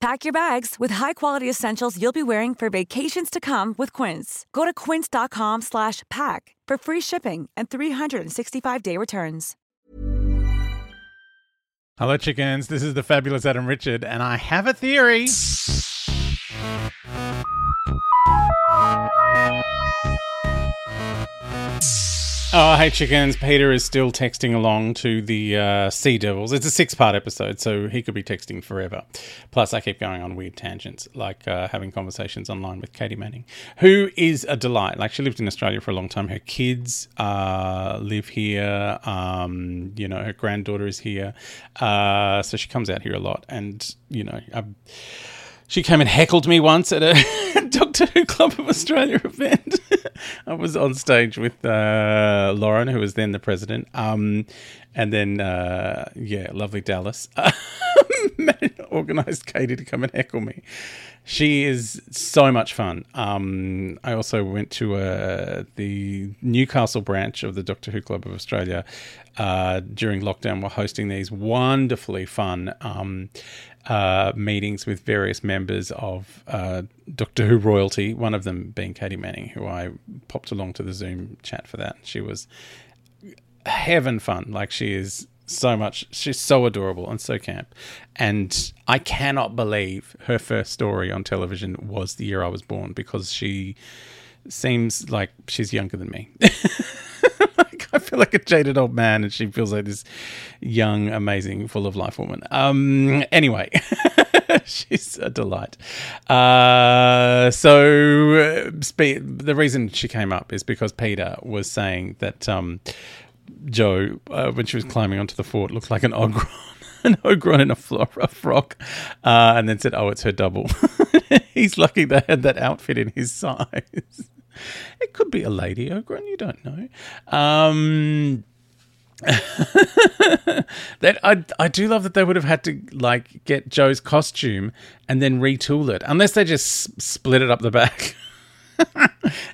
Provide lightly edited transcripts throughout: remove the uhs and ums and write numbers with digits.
Pack your bags with high-quality essentials you'll be wearing for vacations to come with Quince. Go to quince.com/pack for free shipping and 365-day returns. Hello, chickens. This is the fabulous Adam Richard, and I have a theory. Oh, hey, chickens. Peter is still texting along to the Sea Devils. It's a six-part episode, so he could be texting forever. Plus, I keep going on weird tangents, like having conversations online with Katie Manning, who is a delight. Like, she lived in Australia for a long time. Her kids live here. You know, her granddaughter is here. So she comes out here a lot. And, you know, she came and heckled me once at a Doctor Who Club of Australia event. I was on stage with Lauren, who was then the president, and then, lovely Dallas organised Katie to come and heckle me. She is so much fun. I also went to the Newcastle branch of the Doctor Who Club of Australia during lockdown. We're hosting these wonderfully fun meetings with various members of Doctor Who royalty, one of them being Katie Manning, who I popped along to the Zoom chat for that. She was heaven fun. Like, she is so much, she's so adorable and so camp. And I cannot believe her first story on television was the year I was born, because she seems like she's younger than me. I feel like a jaded old man, and she feels like this young, amazing, full of life woman. Anyway, she's a delight. The reason she came up is because Peter was saying that Joe, when she was climbing onto the fort, looked like an ogron in a frock, and then said, "Oh, it's her double." He's lucky they had that outfit in his size. It could be a lady ogron, you don't know. That I do love that they would have had to, like, get Joe's costume and then retool it, unless they just split it up the back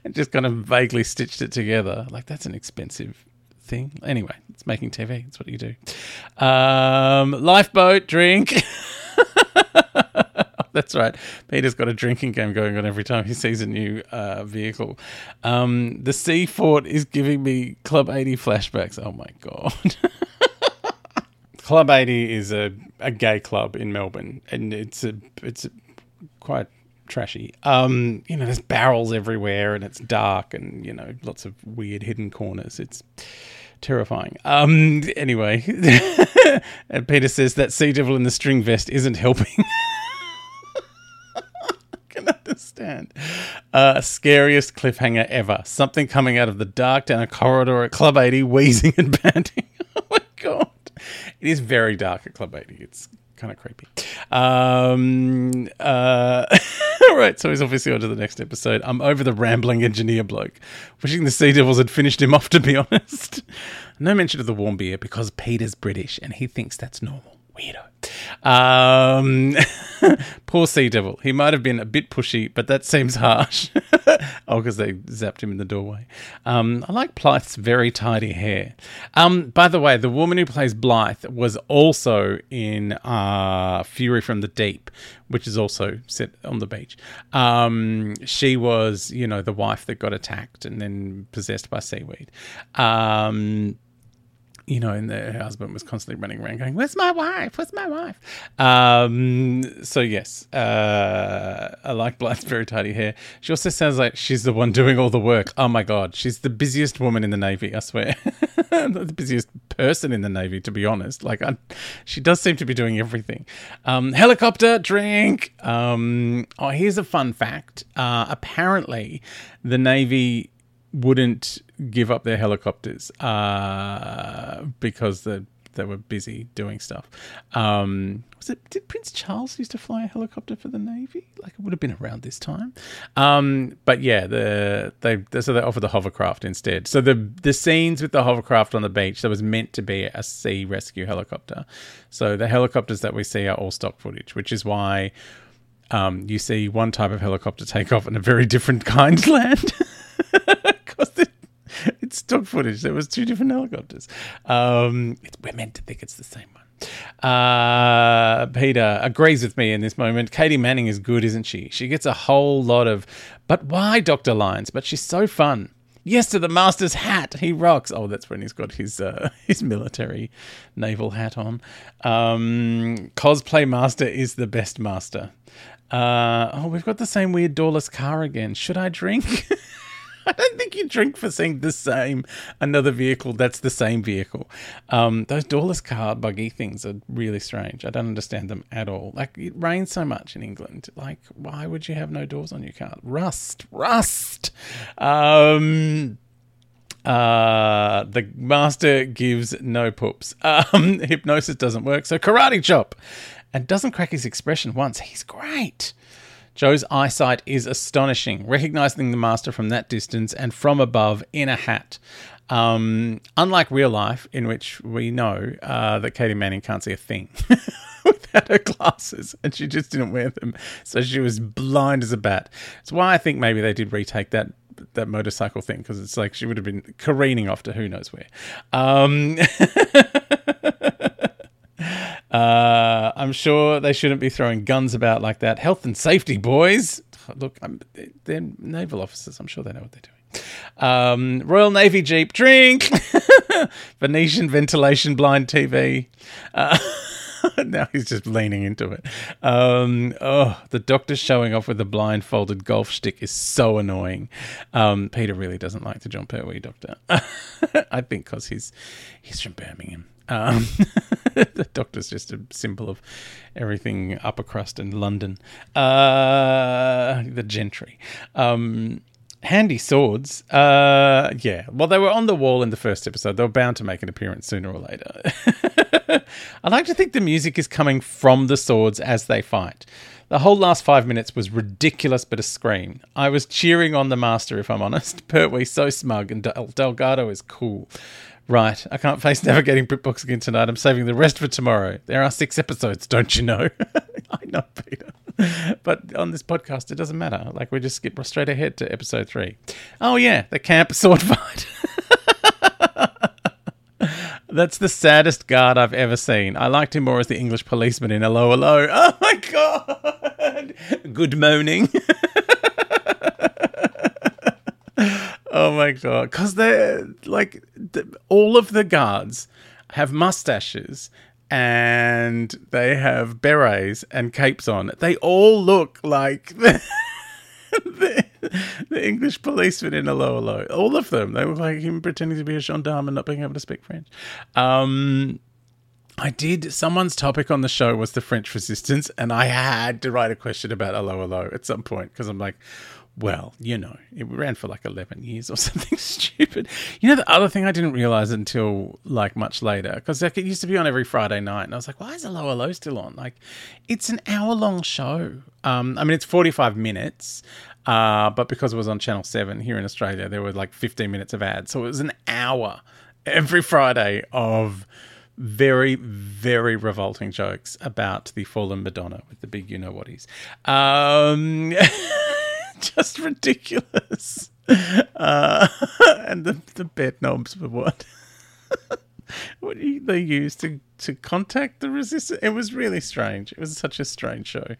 and just kind of vaguely stitched it together. Like, that's an expensive thing. Anyway, it's making TV. That's what you do. Lifeboat drink. That's right. Peter's got a drinking game going on every time he sees a new vehicle. The Sea Fort is giving me Club 80 flashbacks. Oh, my God. Club 80 is a gay club in Melbourne, and it's quite trashy. You know, there's barrels everywhere, and it's dark, and, you know, lots of weird hidden corners. It's terrifying. Anyway, and Peter says that sea devil in the string vest isn't helping. Understand. Scariest cliffhanger ever. Something coming out of the dark down a corridor at Club 80, wheezing and panting. Oh my God. It is very dark at Club 80. It's kind of creepy. All right, so he's obviously on to the next episode. I'm over the rambling engineer bloke. Wishing the Sea Devils had finished him off, to be honest. No mention of the warm beer because Peter's British and he thinks that's normal. Weirdo. Poor Sea Devil. He might have been a bit pushy, but that seems harsh. Oh, because they zapped him in the doorway. I like Blythe's very tidy hair. By the way, the woman who plays Blythe was also in Fury from the Deep, which is also set on the beach. She was, you know, the wife that got attacked and then possessed by seaweed. You know, and her husband was constantly running around going, "Where's my wife? Where's my wife?" So, yes, I like Blythe's very tidy hair. She also sounds like she's the one doing all the work. Oh, my God. She's the busiest woman in the Navy, I swear. The busiest person in the Navy, to be honest. Like, she does seem to be doing everything. Helicopter, drink. Oh, here's a fun fact. Apparently, the Navy wouldn't give up their helicopters because they were busy doing stuff. Did Prince Charles used to fly a helicopter for the Navy? Like, it would have been around this time. But yeah, they offered the hovercraft instead. So the scenes with the hovercraft on the beach, that was meant to be a sea rescue helicopter. So the helicopters that we see are all stock footage, which is why you see one type of helicopter take off and a very different kind land. It's stock footage. There was two different helicopters. We're meant to think it's the same one. Peter agrees with me in this moment. Katie Manning is good, isn't she? She gets a whole lot of, "But why, Dr." lines, but she's so fun. Yes to the master's hat. He rocks. Oh, that's when he's got his military naval hat on. Cosplay master is the best master. Oh, we've got the same weird doorless car again. Should I drink? I don't think you drink for seeing the same, another vehicle that's the same vehicle. Those doorless car buggy things are really strange. I don't understand them at all. Like, it rains so much in England. Like, why would you have no doors on your car? Rust. The master gives no poops. Hypnosis doesn't work, so karate chop. And doesn't crack his expression once. He's great. Joe's eyesight is astonishing, recognizing the master from that distance and from above in a hat. Unlike real life, in which we know that Katie Manning can't see a thing without her glasses, and she just didn't wear them, so she was blind as a bat. That's why I think maybe they did retake that motorcycle thing, because it's like she would have been careening off to who knows where. I'm sure they shouldn't be throwing guns about like that. Health and safety, boys. Look, they're naval officers. I'm sure they know what they're doing. Royal Navy Jeep, drink. Venetian ventilation, blind TV. Now he's just leaning into it. The doctor showing off with a blindfolded golf stick is so annoying. Peter really doesn't like the John Pertwee doctor. I think because he's from Birmingham. The doctor's just a symbol of everything upper crust in London. The gentry. Handy swords. Yeah. Well, they were on the wall in the first episode. They were bound to make an appearance sooner or later. I like to think the music is coming from the swords as they fight. The whole last 5 minutes was ridiculous, but a scream. I was cheering on the master, if I'm honest. Pertwee's so smug and Delgado is cool. Right, I can't face navigating BritBox again tonight. I'm saving the rest for tomorrow. There are 6 episodes, don't you know? I know, Peter. But on this podcast, it doesn't matter. Like, we just skip straight ahead to episode 3. Oh, yeah, the camp sword fight. That's the saddest guard I've ever seen. I liked him more as the English policeman in Allo Allo. Oh, my God. Good moaning. Oh, my God. Because they're like, all of the guards have mustaches and they have berets and capes on. They all look like the English policeman in Allo Allo. All of them. They look like him pretending to be a gendarme and not being able to speak French. Someone's topic on the show was the French resistance, and I had to write a question about Allo Allo at some point because I'm like, well, you know, it ran for like 11 years or something stupid. You know, the other thing I didn't realise until like much later, because like it used to be on every Friday night and I was like, why is Allo Allo still on? Like, it's an hour-long show. I mean, it's 45 minutes, but because it was on Channel 7 here in Australia, there were like 15 minutes of ads. So it was an hour every Friday of very, very revolting jokes about the fallen Madonna with the big you-know-whaties. Just ridiculous. And the bed knobs were what? What they used to contact the resistance. It was really strange. It was such a strange show.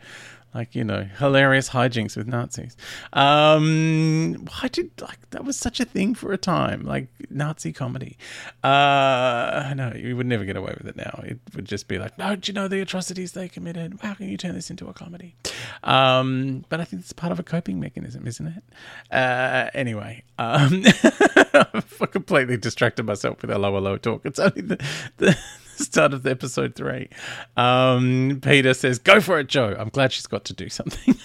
Like, you know, hilarious hijinks with Nazis. That was such a thing for a time, like Nazi comedy. No, you would never get away with it now. It would just be like, no, do you know the atrocities they committed? How can you turn this into a comedy? But I think it's part of a coping mechanism, isn't it? Anyway, I completely distracted myself with Allo Allo talk. It's only the start of episode 3. Peter says, go for it, Joe. I'm glad she's got to do something.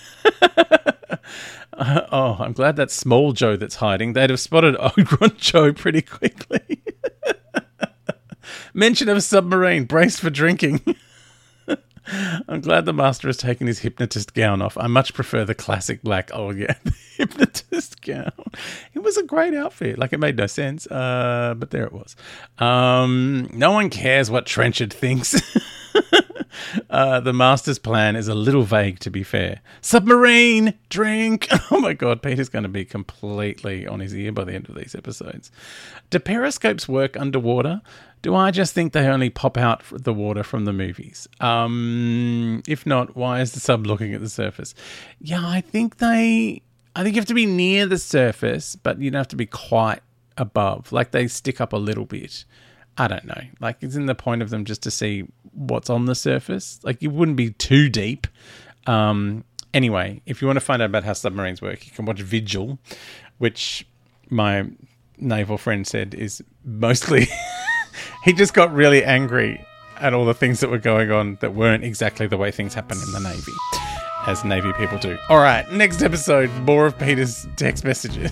I'm glad that small Joe that's hiding. They'd have spotted Ogron Joe pretty quickly. Mention of a submarine, braced for drinking. I'm glad the master has taken his hypnotist gown off. I much prefer the classic black. Oh, yeah, the hypnotist gown. It was a great outfit. Like, it made no sense, but there it was. No one cares what Trenchard thinks. The master's plan is a little vague, to be fair. Submarine, drink. Oh, my God, Peter's going to be completely on his ear by the end of these episodes. Do periscopes work underwater? Do I just think they only pop out the water from the movies? If not, why is the sub looking at the surface? Yeah, I think you have to be near the surface, but you don't have to be quite above. Like, they stick up a little bit. I don't know. Like, isn't the point of them just to see what's on the surface? Like, you wouldn't be too deep. Anyway, if you want to find out about how submarines work, you can watch Vigil, which my naval friend said is mostly... He just got really angry at all the things that were going on that weren't exactly the way things happen in the Navy, as Navy people do. All right, next episode, more of Peter's text messages.